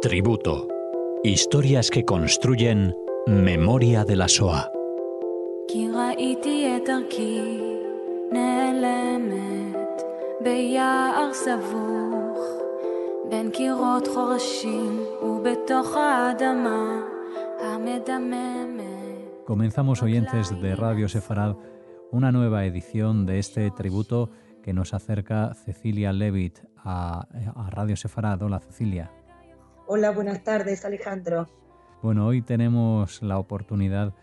Tributo. Historias que construyen memoria de la SHOÁ. Comenzamos, oyentes de Radio Sefarad, una nueva edición de este tributo que nos acerca Cecilia Levit a Radio Sefarad. Hola, Cecilia. Hola, buenas tardes, Alejandro. Bueno, hoy tenemos la oportunidad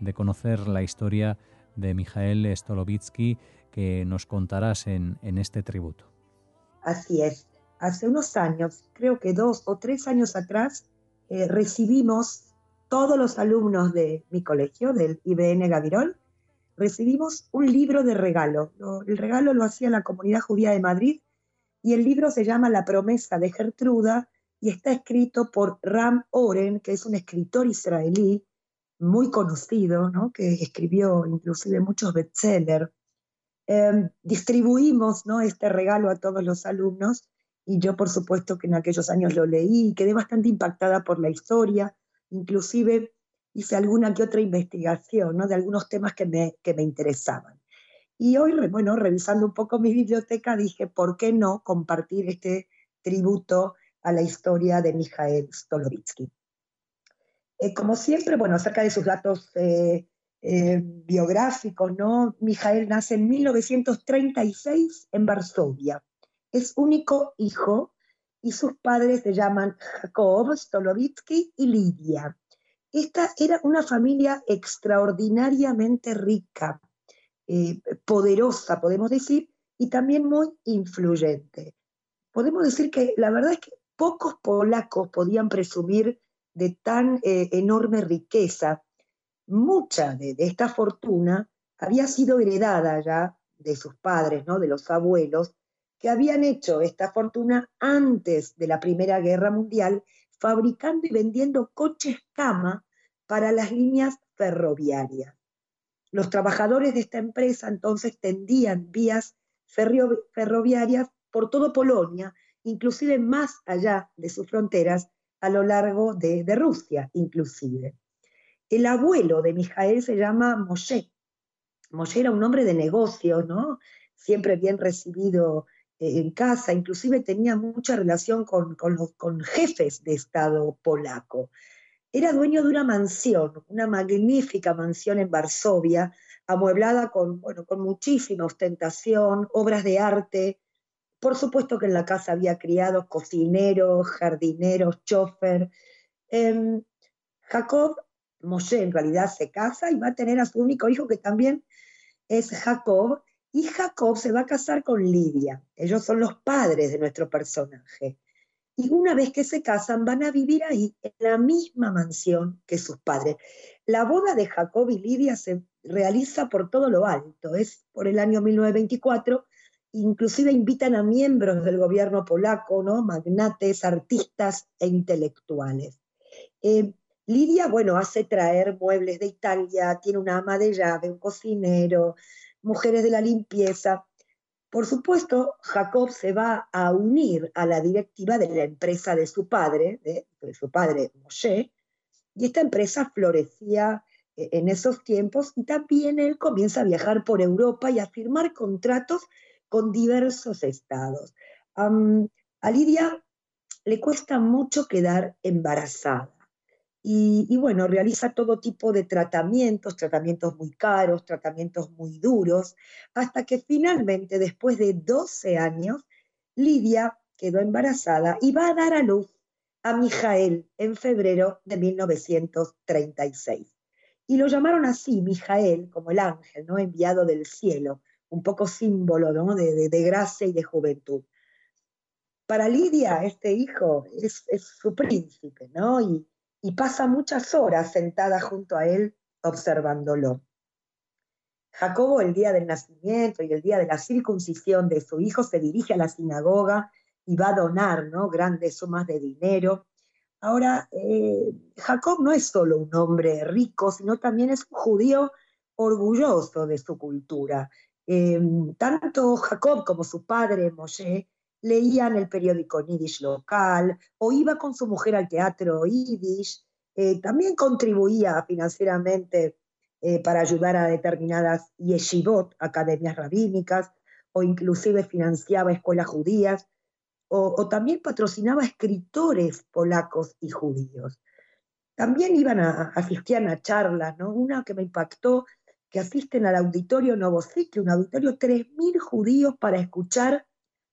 de conocer la historia de Michael Stolowitzky, que nos contarás en este tributo. Así es. Hace unos años, creo que 2 o 3 años atrás, recibimos todos los alumnos de mi colegio, del IBN Gavirol, recibimos un libro de regalo. El regalo lo hacía la Comunidad Judía de Madrid y el libro se llama La Promesa de Gertruda y está escrito por Ram Oren, que es un escritor israelí muy conocido, ¿no?, que escribió inclusive muchos bestsellers. Distribuimos, ¿no?, este regalo a todos los alumnos y yo, por supuesto, que en aquellos años lo leí y quedé bastante impactada por la historia, inclusive hice alguna que otra investigación, ¿no?, de algunos temas que me interesaban. Y hoy, bueno, revisando un poco mi biblioteca, dije, ¿por qué no compartir este tributo a la historia de Michael Stolowitzky? Como siempre, bueno, acerca de sus datos biográficos, ¿no? Michael nace en 1936 en Varsovia. Es único hijo y sus padres se llaman Jacob Stolowitzky y Lidia. Esta era una familia extraordinariamente rica, poderosa, podemos decir, y también muy influyente. Podemos decir que la verdad es que pocos polacos podían presumir de tan enorme riqueza. Mucha de esta fortuna había sido heredada ya de sus padres, ¿no?, de los abuelos, que habían hecho esta fortuna antes de la Primera Guerra Mundial, fabricando y vendiendo coches cama para las líneas ferroviarias. Los trabajadores de esta empresa entonces tendían vías ferroviarias por toda Polonia, inclusive más allá de sus fronteras, a lo largo de Rusia, inclusive. El abuelo de Michael se llama Moshe. Moshe era un hombre de negocios, ¿no?, siempre bien recibido en casa, inclusive tenía mucha relación con jefes de Estado polaco. Era dueño de una mansión, una magnífica mansión en Varsovia, amueblada con muchísima ostentación, obras de arte. Por supuesto que en la casa había criados, cocineros, jardineros, chofer. Jacob Moshe en realidad se casa y va a tener a su único hijo, que también es Jacob, y Jacob se va a casar con Lidia. Ellos son los padres de nuestro personaje. Y una vez que se casan, van a vivir ahí, en la misma mansión que sus padres. La boda de Jacob y Lidia se realiza por todo lo alto. Es por el año 1924. Inclusive invitan a miembros del gobierno polaco, ¿no?, magnates, artistas e intelectuales. Lidia, bueno, hace traer muebles de Italia, tiene una ama de llave, un cocinero, mujeres de la limpieza. Por supuesto, Jacob se va a unir a la directiva de la empresa de su padre, Moshe, y esta empresa florecía en esos tiempos, y también él comienza a viajar por Europa y a firmar contratos con diversos estados. A Lidia le cuesta mucho quedar embarazada. Y bueno, realiza todo tipo de tratamientos muy caros, tratamientos muy duros, hasta que finalmente, después de 12 años, Lidia quedó embarazada y va a dar a luz a Michael en febrero de 1936. Y lo llamaron así, Michael, como el ángel, ¿no?, enviado del cielo, un poco símbolo, ¿no?, de gracia y de juventud. Para Lidia, este hijo es su príncipe, ¿no?, y pasa muchas horas sentada junto a él, observándolo. Jacobo, el día del nacimiento y el día de la circuncisión de su hijo, se dirige a la sinagoga y va a donar, ¿no?, grandes sumas de dinero. Ahora, Jacob no es solo un hombre rico, sino también es un judío orgulloso de su cultura. Tanto Jacob como su padre, Moshe, leían el periódico en yiddish local, o iba con su mujer al teatro yiddish, también contribuía financieramente para ayudar a determinadas yeshivot, academias rabínicas, o inclusive financiaba escuelas judías, o también patrocinaba escritores polacos y judíos. También asistían a charlas, ¿no? Una que me impactó, que asisten al auditorio Novosibirsk, un auditorio 3.000 judíos para escuchar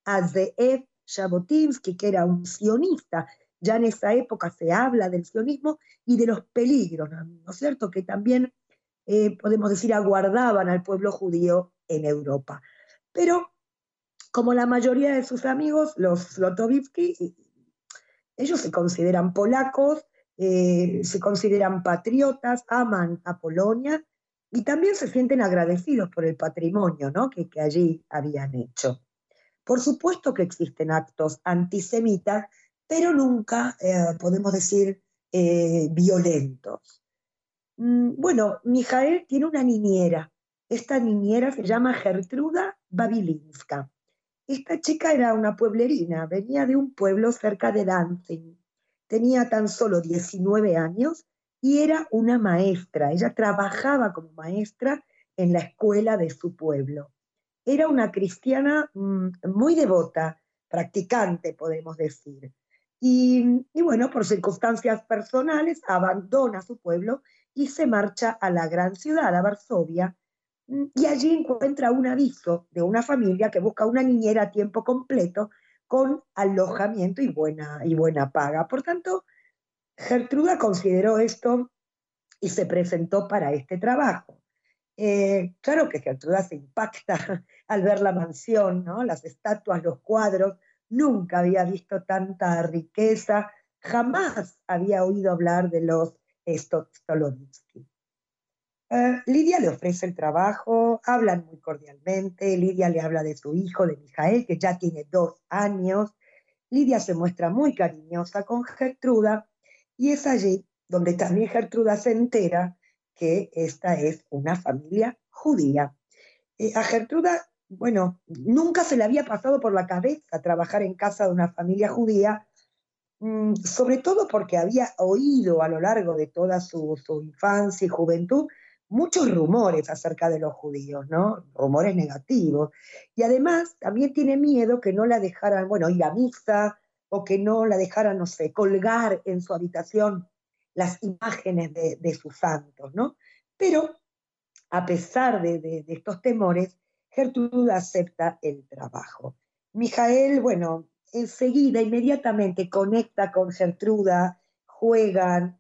a Zeev Jabotinsky, que era un sionista. Ya en esa época se habla del sionismo y de los peligros, ¿no es cierto?, que también, podemos decir, aguardaban al pueblo judío en Europa. Pero, como la mayoría de sus amigos, los Stolowitzky, ellos se consideran polacos, se consideran patriotas, aman a Polonia y también se sienten agradecidos por el patrimonio, ¿no?, que allí habían hecho. Por supuesto que existen actos antisemitas, pero nunca, podemos decir, violentos. Bueno, Mijael tiene una niñera. Esta niñera se llama Gertruda Babilinska. Esta chica era una pueblerina, venía de un pueblo cerca de Danzig. Tenía tan solo 19 años y era una maestra. Ella trabajaba como maestra en la escuela de su pueblo. Era una cristiana muy devota, practicante, podemos decir. Y bueno, por circunstancias personales, abandona su pueblo y se marcha a la gran ciudad, a Varsovia, y allí encuentra un aviso de una familia que busca una niñera a tiempo completo con alojamiento y buena paga. Por tanto, Gertruda consideró esto y se presentó para este trabajo. Claro que Gertruda se impacta al ver la mansión, ¿no?, las estatuas, los cuadros. Nunca había visto tanta riqueza, jamás había oído hablar de los Stolowitzky. Lidia le ofrece el trabajo, hablan muy cordialmente, Lidia le habla de su hijo, de Mijael, que ya tiene 2 años. Lidia se muestra muy cariñosa con Gertruda y es allí donde también Gertruda se entera que esta es una familia judía. A Gertruda, bueno, nunca se le había pasado por la cabeza trabajar en casa de una familia judía, sobre todo porque había oído a lo largo de toda su infancia y juventud muchos rumores acerca de los judíos, ¿no?, rumores negativos. Y además también tiene miedo que no la dejaran, bueno, ir a misa, o que no la dejaran, no sé, colgar en su habitación las imágenes de sus santos, ¿no? Pero a pesar de estos temores, Gertruda acepta el trabajo. Mijael, bueno, enseguida, inmediatamente conecta con Gertruda, juegan,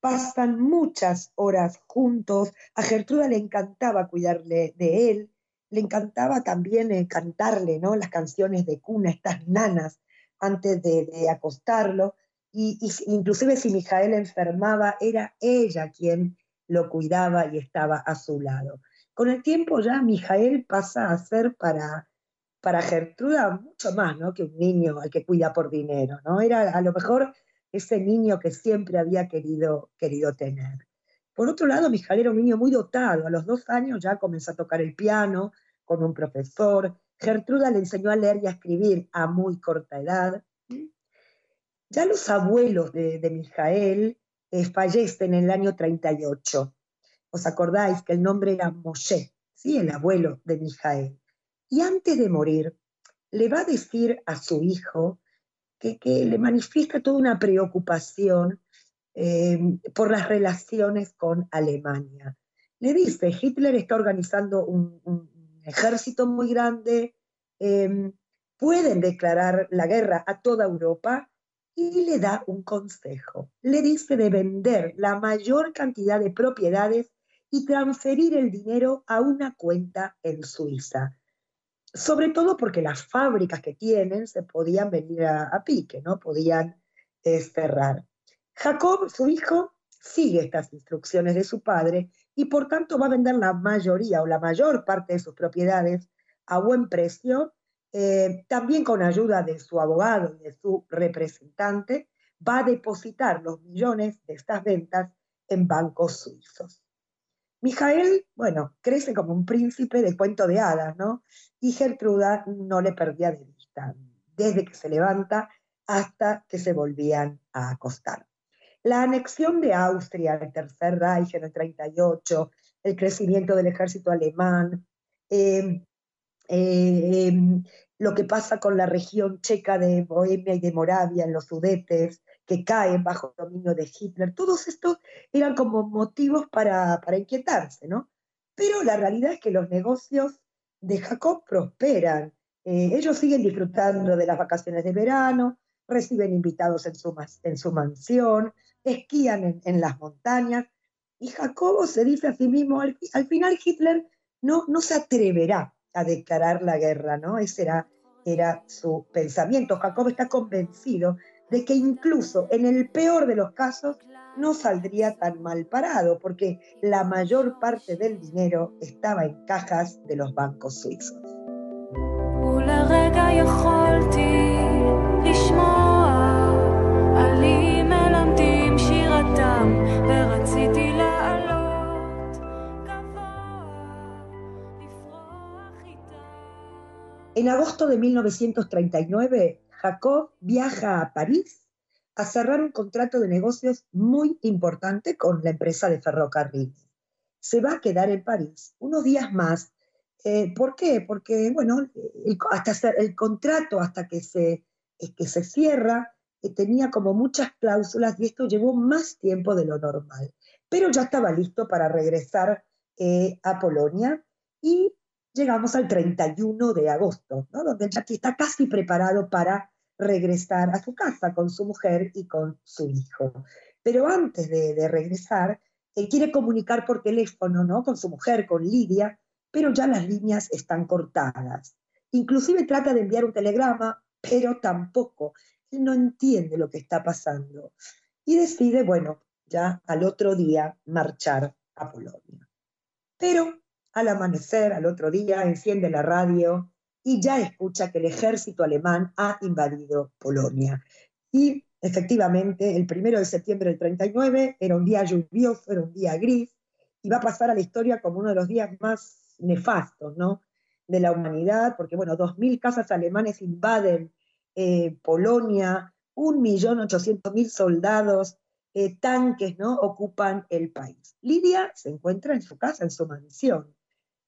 pasan muchas horas juntos. A Gertruda le encantaba cuidarle de él, le encantaba también cantarle, ¿no?, las canciones de cuna, estas nanas, antes de acostarlo. Y inclusive si Mijael enfermaba, era ella quien lo cuidaba y estaba a su lado. Con el tiempo ya Mijael pasa a ser para Gertruda mucho más, ¿no?, que un niño al que cuida por dinero, ¿no? Era a lo mejor ese niño que siempre había querido tener. Por otro lado, Mijael era un niño muy dotado. A los 2 años ya comenzó a tocar el piano con un profesor. Gertruda le enseñó a leer y a escribir a muy corta edad. Ya los abuelos de Mijael fallecen en el año 38. ¿Os acordáis que el nombre era Moshe, ¿sí?, el abuelo de Mijael? Y antes de morir, le va a decir a su hijo que le manifiesta toda una preocupación por las relaciones con Alemania. Le dice, Hitler está organizando un ejército muy grande, pueden declarar la guerra a toda Europa, y le da un consejo. Le dice de vender la mayor cantidad de propiedades y transferir el dinero a una cuenta en Suiza. Sobre todo porque las fábricas que tienen se podían venir a pique, ¿no?, podían cerrar. Jacob, su hijo, sigue estas instrucciones de su padre y por tanto va a vender la mayoría o la mayor parte de sus propiedades a buen precio, también con ayuda de su abogado y de su representante, va a depositar los millones de estas ventas en bancos suizos. Mijael, bueno, crece como un príncipe de cuento de hadas, ¿no? Y Gertruda no le perdía de vista, desde que se levanta hasta que se volvían a acostar. La anexión de Austria al Tercer Reich en el 38, el crecimiento del ejército alemán, lo que pasa con la región checa de Bohemia y de Moravia en los Sudetes, que caen bajo el dominio de Hitler, todos estos eran como motivos para inquietarse, ¿no? Pero la realidad es que los negocios de Jacob prosperan. Ellos siguen disfrutando de las vacaciones de verano, reciben invitados en su mansión, esquían en las montañas, y Jacobo se dice a sí mismo, al final Hitler no se atreverá a declarar la guerra, ¿no? Ese era su pensamiento. Jacobo está convencido de que incluso en el peor de los casos no saldría tan mal parado, porque la mayor parte del dinero estaba en cajas de los bancos suizos. En agosto de 1939, Jacob viaja a París a cerrar un contrato de negocios muy importante con la empresa de ferrocarriles. Se va a quedar en París unos días más. ¿Por qué? Porque bueno, el contrato hasta que se cierra tenía como muchas cláusulas y esto llevó más tiempo de lo normal. Pero ya estaba listo para regresar a Polonia y llegamos al 31 de agosto, ¿no? Donde Jackie está casi preparado para regresar a su casa con su mujer y con su hijo. Pero antes de regresar, quiere comunicar por teléfono, ¿no? Con su mujer, con Lidia, pero ya las líneas están cortadas. Inclusive trata de enviar un telegrama, pero tampoco. Él no entiende lo que está pasando. Y decide, bueno, ya al otro día marchar a Polonia. Pero al amanecer, al otro día, enciende la radio y ya escucha que el ejército alemán ha invadido Polonia. Y efectivamente, el 1 de septiembre del 39 era un día lluvioso, era un día gris, y va a pasar a la historia como uno de los días más nefastos, ¿no? De la humanidad, porque bueno, 2.000 casas alemanes invaden Polonia, 1.800.000 soldados, tanques, ¿no? Ocupan el país. Lidia se encuentra en su casa, en su mansión.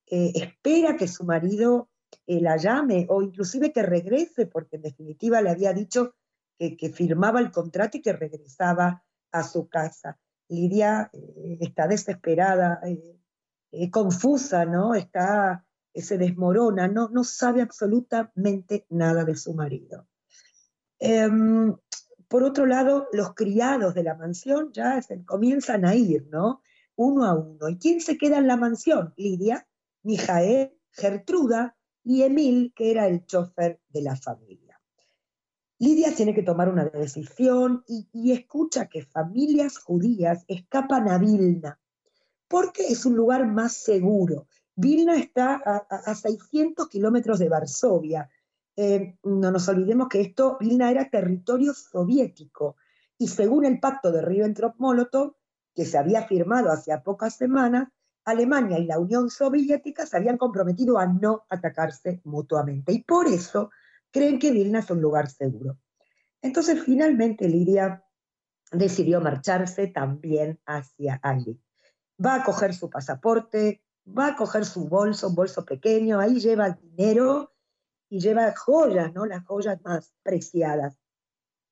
Espera que su marido la llame o inclusive que regrese, porque en definitiva le había dicho que firmaba el contrato y que regresaba a su casa. Lidia está desesperada, confusa, ¿no? Se desmorona, no sabe absolutamente nada de su marido. Por otro lado, los criados de la mansión ya comienzan a ir, ¿no? Uno a uno. ¿Y quién se queda en la mansión? Lidia, Mijael, Gertruda y Emil, que era el chofer de la familia. Lidia tiene que tomar una decisión y escucha que familias judías escapan a Vilna, porque es un lugar más seguro. Vilna está a 600 kilómetros de Varsovia. No nos olvidemos que Vilna era territorio soviético y según el pacto de Ribbentrop-Mólotov, que se había firmado hace pocas semanas, Alemania y la Unión Soviética se habían comprometido a no atacarse mutuamente y por eso creen que Vilna es un lugar seguro. Entonces finalmente Lidia decidió marcharse también hacia allí. Va a coger su pasaporte, va a coger su bolso, un bolso pequeño, ahí lleva dinero y lleva joyas, ¿no? Las joyas más preciadas.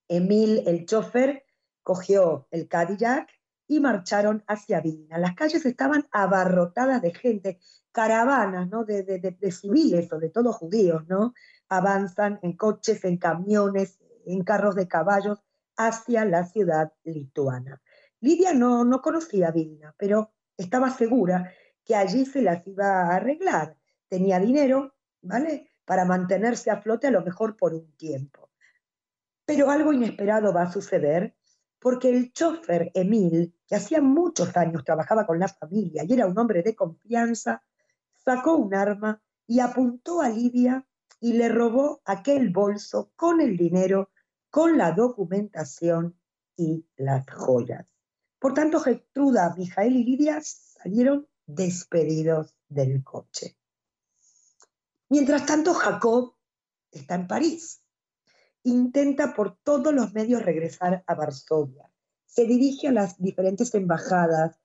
Emil, el chofer, cogió el Cadillac y marcharon hacia Vilna. Las calles estaban abarrotadas de gente, caravanas, ¿no? de civiles, sobre todo judíos, ¿no? Avanzan en coches, en camiones, en carros de caballos hacia la ciudad lituana. Lidia no conocía Vilna, pero estaba segura que allí se las iba a arreglar. Tenía dinero, ¿vale?, para mantenerse a flote a lo mejor por un tiempo. Pero algo inesperado va a suceder porque el chofer Emil, que hacía muchos años trabajaba con la familia y era un hombre de confianza, sacó un arma y apuntó a Lidia y le robó aquel bolso con el dinero, con la documentación y las joyas. Por tanto, Gertruda, Mijael y Lidia salieron despedidos del coche. Mientras tanto, Jacob está en París. Intenta por todos los medios regresar a Varsovia. Se dirige a las diferentes embajadas,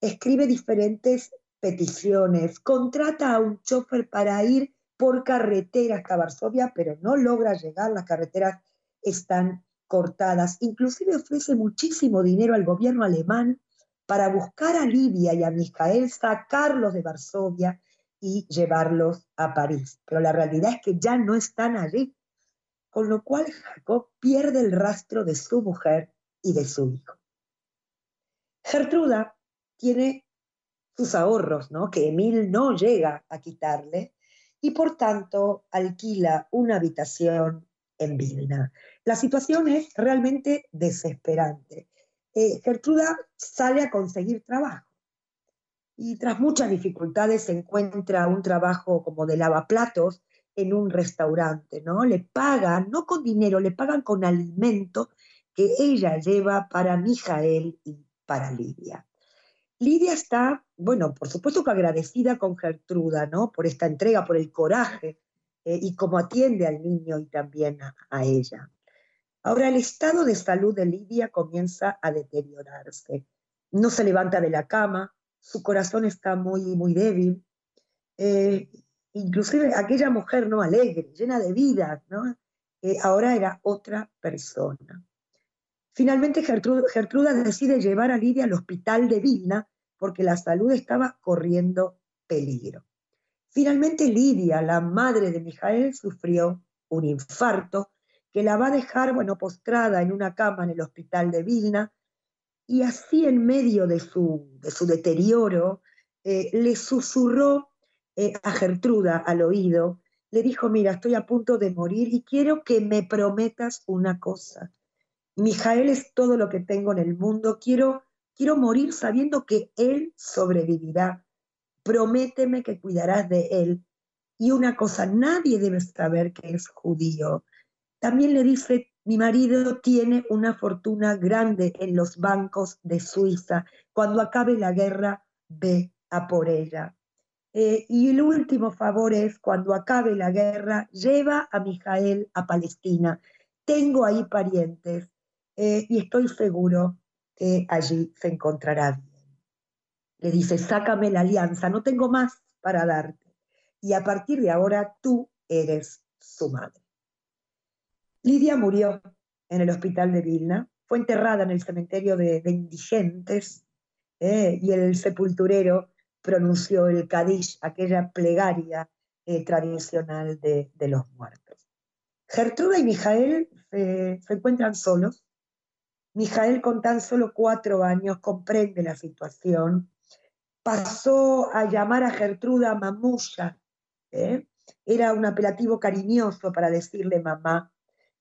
escribe diferentes peticiones, contrata a un chofer para ir por carretera hasta Varsovia, pero no logra llegar, las carreteras están cortadas. Inclusive ofrece muchísimo dinero al gobierno alemán para buscar a Lidia y a Mijael, sacarlos de Varsovia y llevarlos a París. Pero la realidad es que ya no están allí, con lo cual Jacob pierde el rastro de su mujer y de su hijo. Gertruda tiene sus ahorros, ¿no?, que Emil no llega a quitarle, y por tanto alquila una habitación en Vilna. La situación es realmente desesperante. Gertruda sale a conseguir trabajo y tras muchas dificultades encuentra un trabajo como de lavaplatos en un restaurante, ¿no? Le pagan, no con dinero, le pagan con alimento que ella lleva para Mijael y para Lidia. Lidia está, bueno, por supuesto que agradecida con Gertruda, ¿no?, por esta entrega, por el coraje y cómo atiende al niño y también a ella. Ahora el estado de salud de Lidia comienza a deteriorarse. No se levanta de la cama, su corazón está muy débil. Inclusive aquella mujer no alegre, llena de vida, ¿no?, ahora era otra persona. Finalmente Gertruda decide llevar a Lidia al hospital de Vilna porque la salud estaba corriendo peligro. Finalmente Lidia, la madre de Mijael, sufrió un infarto que la va a dejar, bueno, postrada en una cama en el hospital de Vilna, y así en medio de su deterioro le susurró a Gertruda al oído, le dijo: mira, estoy a punto de morir y quiero que me prometas una cosa. Mijael es todo lo que tengo en el mundo, quiero morir sabiendo que él sobrevivirá, prométeme que cuidarás de él. Y una cosa, nadie debe saber que es judío. También le dice: mi marido tiene una fortuna grande en los bancos de Suiza, cuando acabe la guerra ve a por ella. Y el último favor es, cuando acabe la guerra, lleva a Mijael a Palestina. Tengo ahí parientes y estoy seguro que allí se encontrará bien. Le dice: sácame la alianza, no tengo más para darte. Y a partir de ahora tú eres su madre. Lidia murió en el hospital de Vilna, fue enterrada en el cementerio de indigentes y el sepulturero pronunció el Kadish, aquella plegaria tradicional de los muertos. Gertruda y Mijael se encuentran solos. Mijael, con tan solo 4 años, comprende la situación. Pasó a llamar a Gertruda mamulla. Era un apelativo cariñoso para decirle mamá.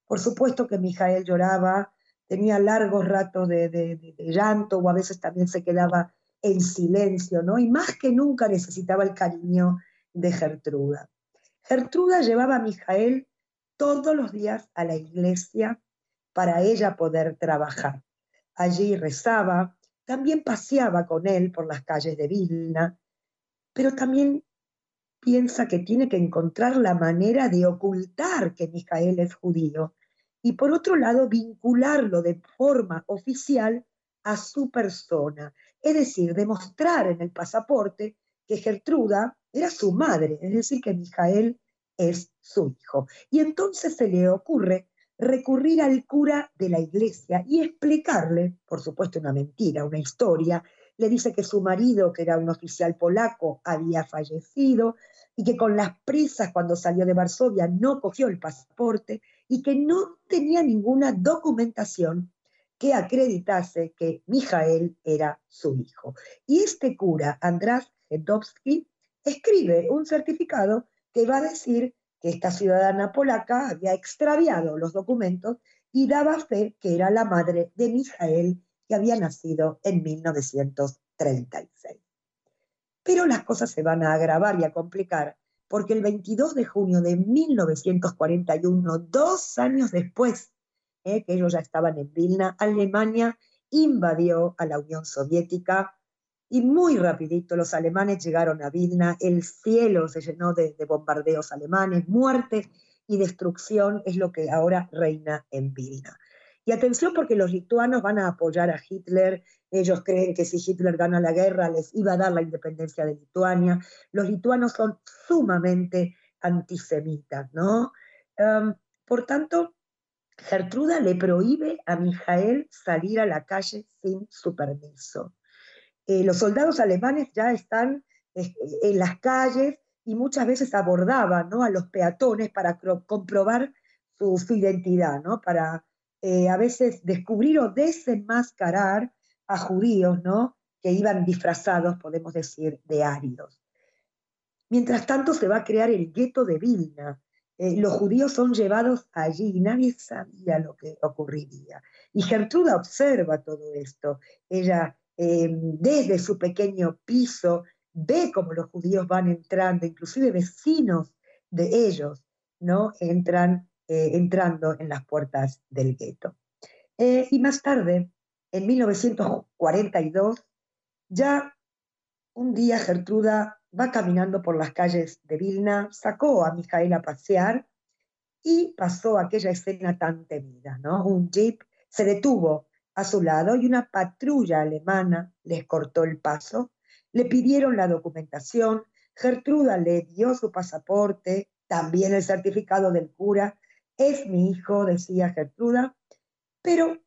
Por supuesto que Mijael lloraba, tenía largos ratos de llanto, o a veces también se quedaba en silencio, ¿no? Y más que nunca necesitaba el cariño de Gertruda. Gertruda llevaba a Mijael todos los días a la iglesia para ella poder trabajar. Allí rezaba, también paseaba con él por las calles de Vilna, pero también piensa que tiene que encontrar la manera de ocultar que Mijael es judío y, por otro lado, vincularlo de forma oficial a su persona. Es decir, demostrar en el pasaporte que Gertruda era su madre, es decir, que Mijael es su hijo. Y entonces se le ocurre recurrir al cura de la iglesia y explicarle, por supuesto una mentira, una historia. Le dice que su marido, que era un oficial polaco, había fallecido y que con las prisas cuando salió de Varsovia no cogió el pasaporte y que no tenía ninguna documentación que acreditase que Mijael era su hijo. Y este cura, András Gedowski, escribe un certificado que va a decir que esta ciudadana polaca había extraviado los documentos y daba fe que era la madre de Mijael, que había nacido en 1936. Pero las cosas se van a agravar y a complicar, porque el 22 de junio de 1941, 2 años después, que ellos ya estaban en Vilna, Alemania invadió a la Unión Soviética Y muy rapidito los alemanes llegaron a Vilna, el cielo se llenó de bombardeos alemanes, muerte y destrucción es lo que ahora reina en Vilna. Y atención porque los lituanos van a apoyar a Hitler, ellos creen que si Hitler gana la guerra les iba a dar la independencia de Lituania. Los lituanos son sumamente antisemitas, ¿no? Por tanto, Gertruda le prohíbe a Mijael salir a la calle sin su permiso. Los soldados alemanes ya están en las calles y muchas veces abordaban, ¿no?, a los peatones para comprobar su identidad, ¿no?, para a veces descubrir o desenmascarar a judíos, ¿no?, que iban disfrazados, podemos decir, de arios. Mientras tanto se va a crear el gueto de Vilna. Los judíos son llevados allí y nadie sabía lo que ocurriría. Y Gertruda observa todo esto. Ella desde su pequeño piso ve cómo los judíos van entrando, inclusive vecinos de ellos, ¿no?, entrando en las puertas del gueto. Y más tarde, en 1942, ya un día Gertruda va caminando por las calles de Vilna, sacó a Mijael a pasear y pasó aquella escena tan temida, ¿no? Un jeep se detuvo a su lado y una patrulla alemana les cortó el paso, le pidieron la documentación, Gertruda le dio su pasaporte, también el certificado del cura. Es mi hijo, decía Gertruda, pero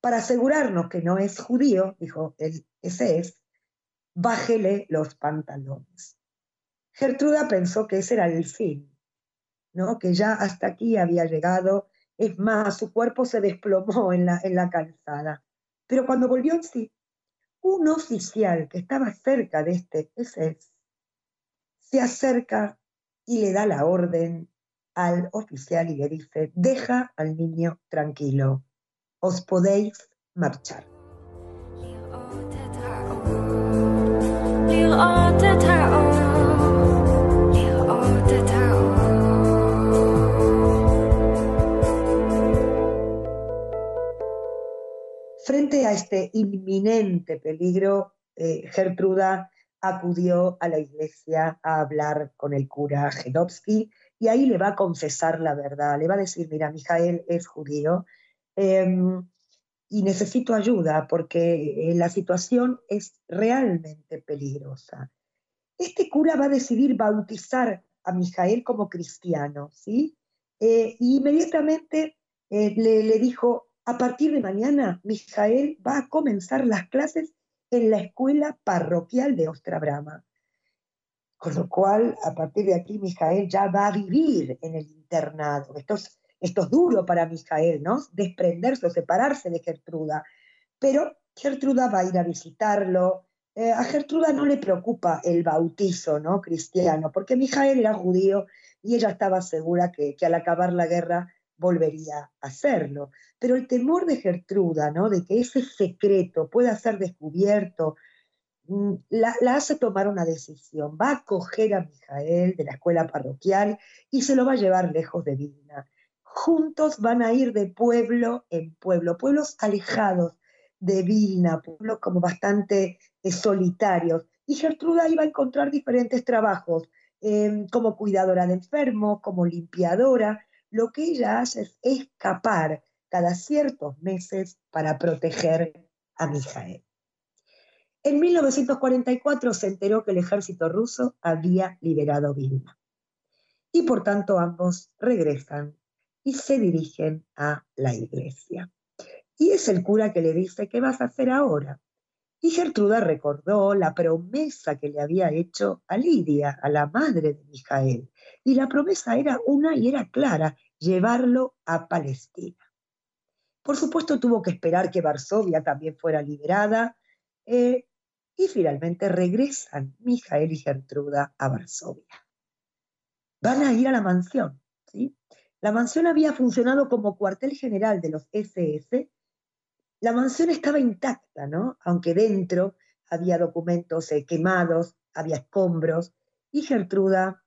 para asegurarnos que no es judío, dijo el SS, bájele los pantalones. Gertruda pensó que ese era el fin, ¿no?, que ya hasta aquí había llegado. Es más, su cuerpo se desplomó en la calzada. Pero cuando volvió en sí, un oficial que estaba cerca de este SS se acerca y le da la orden al oficial y le dice: deja al niño tranquilo, os podéis marchar. Frente a este inminente peligro, Gertruda acudió a la iglesia a hablar con el cura Gedowski y ahí le va a confesar la verdad, le va a decir: mira, Mijael es judío y necesito ayuda porque la situación es realmente peligrosa. Este cura va a decidir bautizar a Mijael como cristiano, ¿sí? Y inmediatamente le dijo: a partir de mañana, Mijael va a comenzar las clases en la escuela parroquial de Ostra Brahma. Con lo cual, a partir de aquí, Mijael ya va a vivir en el internado. Esto es duro para Mijael, ¿no? Desprenderse o separarse de Gertruda. Pero Gertruda va a ir a visitarlo. A Gertruda no le preocupa el bautizo, ¿no?, cristiano, porque Mijael era judío y ella estaba segura que al acabar la guerra volvería a hacerlo. Pero el temor de Gertruda, ¿no?, de que ese secreto pueda ser descubierto, la hace tomar una decisión. Va a coger a Mijael de la escuela parroquial y se lo va a llevar lejos de Vilna. Juntos van a ir de pueblo en pueblo, pueblos alejados de Vilna, pueblos como bastante solitarios. Y Gertruda iba a encontrar diferentes trabajos, como cuidadora de enfermos, como limpiadora. Lo que ella hace es escapar cada ciertos meses para proteger a Mijael. En 1944 se enteró que el ejército ruso había liberado Vilna. Y por tanto ambos regresan y se dirigen a la iglesia. Y es el cura que le dice: ¿qué vas a hacer ahora? Y Gertruda recordó la promesa que le había hecho a Lidia, a la madre de Mijael. Y la promesa era una y era clara: llevarlo a Palestina. Por supuesto tuvo que esperar que Varsovia también fuera liberada, y finalmente regresan Mijael y Gertruda a Varsovia. Van a ir a la mansión, ¿sí? La mansión había funcionado como cuartel general de los SS. La mansión estaba intacta, ¿no?, aunque dentro había documentos quemados, había escombros, y Gertruda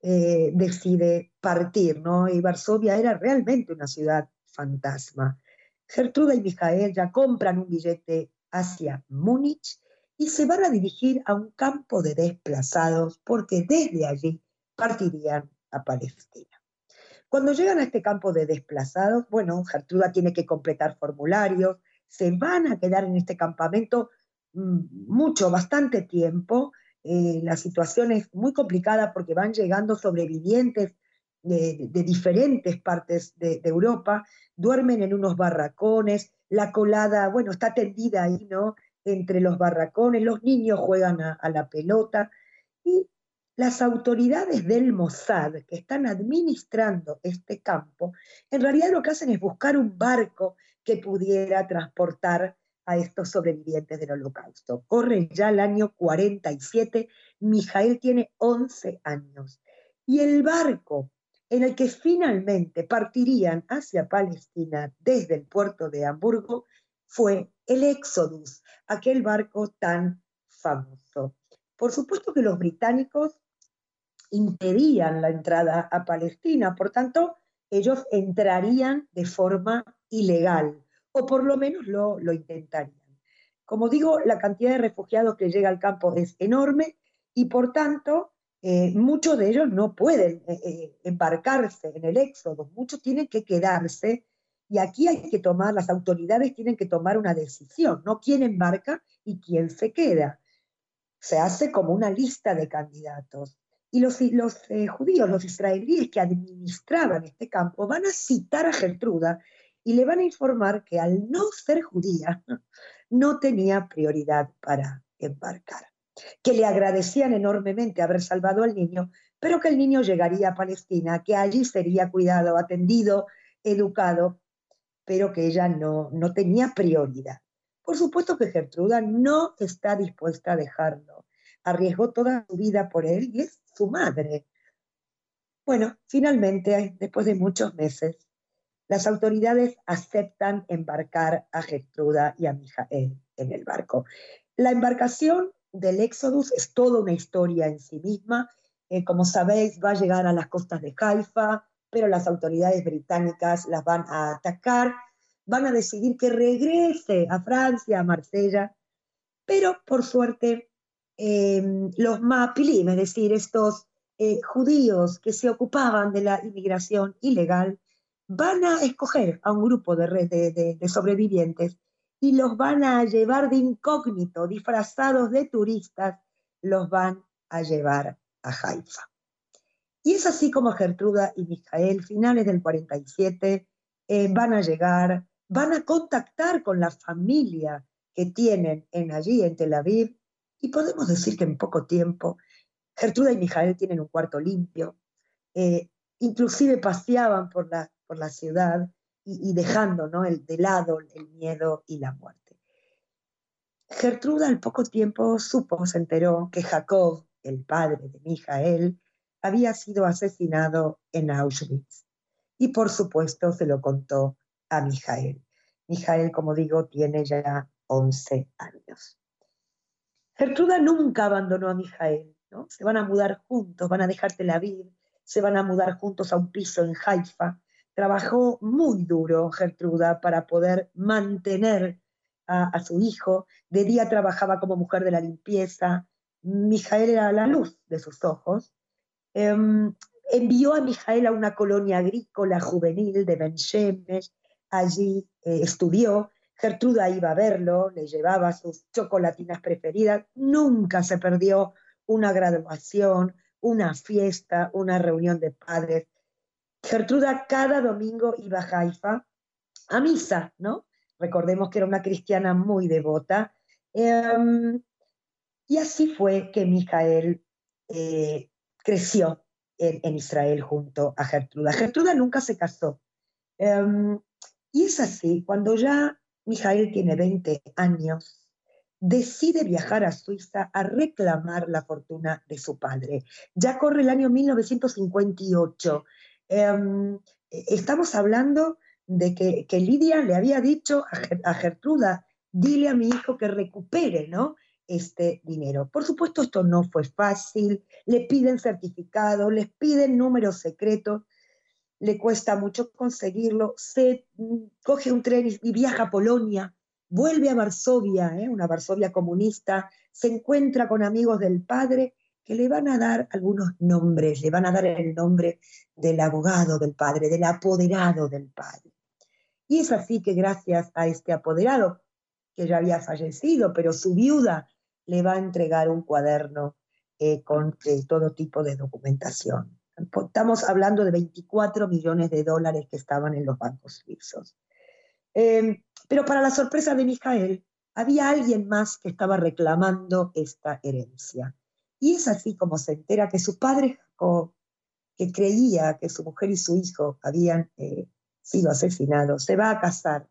decide partir, ¿no? Y Varsovia era realmente una ciudad fantasma. Gertruda y Mijael ya compran un billete hacia Múnich y se van a dirigir a un campo de desplazados porque desde allí partirían a Palestina. Cuando llegan a este campo de desplazados, bueno, Gertruda tiene que completar formularios, se van a quedar en este campamento bastante tiempo. La situación es muy complicada porque van llegando sobrevivientes de diferentes partes de Europa, duermen en unos barracones, la colada, bueno, está tendida ahí, ¿no?, entre los barracones, los niños juegan a la pelota, y las autoridades del Mossad que están administrando este campo, en realidad lo que hacen es buscar un barco que pudiera transportar a estos sobrevivientes del Holocausto. Corre ya el año 47, Mijael tiene 11 años, y el barco en el que finalmente partirían hacia Palestina desde el puerto de Hamburgo fue el Exodus, aquel barco tan famoso. Por supuesto que los británicos impedían la entrada a Palestina, por tanto, ellos entrarían de forma ilegal, o por lo menos lo intentarían. Como digo, la cantidad de refugiados que llega al campo es enorme y por tanto muchos de ellos no pueden embarcarse en el éxodo, muchos tienen que quedarse, y aquí hay que tomar, las autoridades tienen que tomar una decisión, no quién embarca y quién se queda. Se hace como una lista de candidatos. Y los judíos, los israelíes que administraban este campo, van a citar a Gertruda y le van a informar que al no ser judía no tenía prioridad para embarcar, que le agradecían enormemente haber salvado al niño, pero que el niño llegaría a Palestina, que allí sería cuidado, atendido, educado, pero que ella no tenía prioridad. Por supuesto que Gertruda no está dispuesta a dejarlo. Arriesgó toda su vida por él y es su madre. Bueno, finalmente, después de muchos meses, las autoridades aceptan embarcar a Gertruda y a Mijael en el barco. La embarcación del Éxodus es toda una historia en sí misma. Como sabéis, va a llegar a las costas de Haifa, pero las autoridades británicas las van a atacar. Van a decidir que regrese a Francia, a Marsella, pero por suerte los Mapilim, es decir, estos judíos que se ocupaban de la inmigración ilegal, van a escoger a un grupo de sobrevivientes y los van a llevar de incógnito, disfrazados de turistas, los van a llevar a Haifa. Y es así como Gertruda y Mijael, finales del 47, van a llegar, van a contactar con la familia que tienen allí en Tel Aviv, y podemos decir que en poco tiempo Gertruda y Mijael tienen un cuarto limpio, inclusive paseaban por la ciudad y dejando, ¿no?, de lado el miedo y la muerte. Gertruda al poco tiempo se enteró que Jacob, el padre de Mijael, había sido asesinado en Auschwitz. Y por supuesto se lo contó a Mijael. Mijael, como digo, tiene ya 11 años. Gertruda nunca abandonó a Mijael, ¿no? Se van a mudar juntos, van a dejar Tel Aviv, se van a mudar juntos a un piso en Haifa. Trabajó muy duro Gertruda para poder mantener a su hijo. De día trabajaba como mujer de la limpieza. Mijael era la luz de sus ojos. Envió a Mijael a una colonia agrícola juvenil de Ben Shemesh, allí estudió, Gertruda iba a verlo, le llevaba sus chocolatinas preferidas, nunca se perdió una graduación, una fiesta, una reunión de padres. Gertruda cada domingo iba a Haifa a misa, ¿no? Recordemos que era una cristiana muy devota, y así fue que Mijael creció en Israel junto a Gertruda. Gertruda nunca se casó. Y es así, cuando ya Mijael tiene 20 años, decide viajar a Suiza a reclamar la fortuna de su padre. Ya corre el año 1958. Estamos hablando de que Lidia le había dicho a Gertruda, dile a mi hijo que recupere, ¿no?, este dinero. Por supuesto, esto no fue fácil, le piden certificados, les piden números secretos, le cuesta mucho conseguirlo, se coge un tren y viaja a Polonia, Vuelve a Varsovia, una Varsovia comunista, se encuentra con amigos del padre que le van a dar algunos nombres, le van a dar el nombre del abogado del padre, del apoderado del padre. Y es así que gracias a este apoderado, que ya había fallecido, pero su viuda le va a entregar un cuaderno con todo tipo de documentación. Estamos hablando de 24 millones de dólares que estaban en los bancos suizos. Pero para la sorpresa de Michael, había alguien más que estaba reclamando esta herencia. Y es así como se entera que su padre, que creía que su mujer y su hijo habían sido asesinados, se va a casar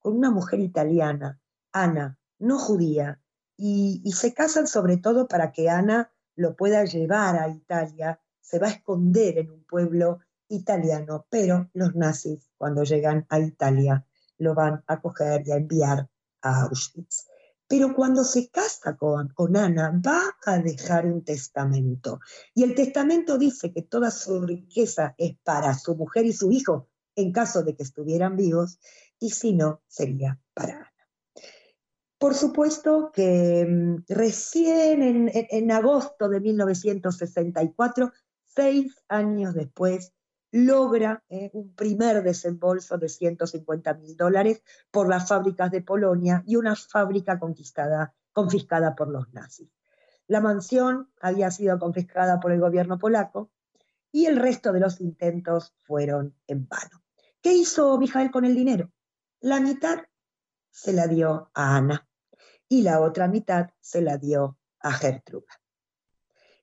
con una mujer italiana, Ana, no judía, y se casan sobre todo para que Ana lo pueda llevar a Italia. Se va a esconder en un pueblo italiano, pero los nazis, cuando llegan a Italia, lo van a coger y a enviar a Auschwitz. Pero cuando se casa con Ana, va a dejar un testamento. Y el testamento dice que toda su riqueza es para su mujer y su hijo, en caso de que estuvieran vivos, y si no, sería para Ana. Por supuesto que recién en agosto de 1964, 6 años después, logra un primer desembolso de 150 mil dólares por las fábricas de Polonia y una fábrica confiscada por los nazis. La mansión había sido confiscada por el gobierno polaco y el resto de los intentos fueron en vano. ¿Qué hizo Michael con el dinero? La mitad se la dio a Ana y la otra mitad se la dio a Gertruda.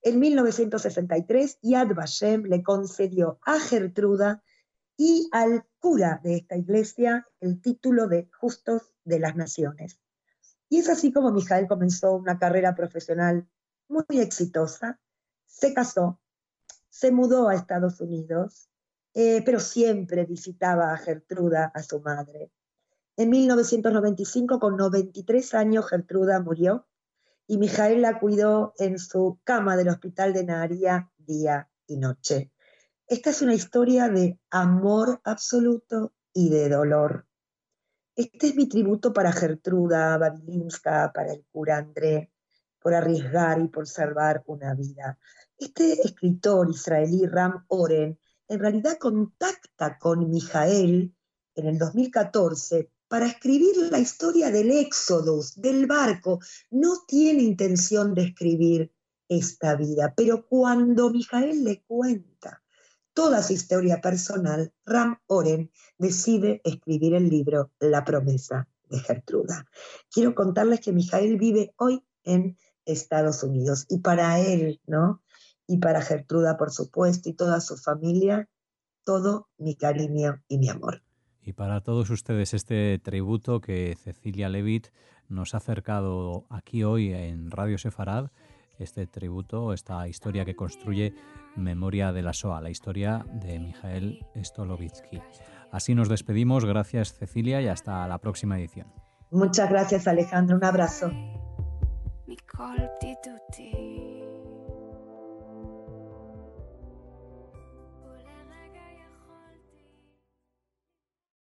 En 1963, Yad Vashem le concedió a Gertruda y al cura de esta iglesia el título de Justos de las Naciones. Y es así como Michael comenzó una carrera profesional muy exitosa, se casó, se mudó a Estados Unidos, pero siempre visitaba a Gertruda, a su madre. En 1995, con 93 años, Gertruda murió. Y Michael la cuidó en su cama del hospital de Naharía día y noche. Esta es una historia de amor absoluto y de dolor. Este es mi tributo para Gertruda Babilinska, para el cura André, por arriesgar y por salvar una vida. Este escritor israelí, Ram Oren, en realidad contacta con Michael en el 2014 para escribir la historia del Exodus, del barco. No tiene intención de escribir esta vida, pero cuando Michael le cuenta toda su historia personal, Ram Oren decide escribir el libro La Promesa de Gertruda. Quiero contarles que Michael vive hoy en Estados Unidos, y para él, ¿no?, y para Gertruda, por supuesto, y toda su familia, todo mi cariño y mi amor. Y para todos ustedes, este tributo que Cecilia Levit nos ha acercado aquí hoy en Radio Sefarad, este tributo, esta historia que construye Memoria de la SHOÁ, la historia de Michael Stolowitzky. Así nos despedimos, gracias Cecilia y hasta la próxima edición. Muchas gracias Alejandro, un abrazo.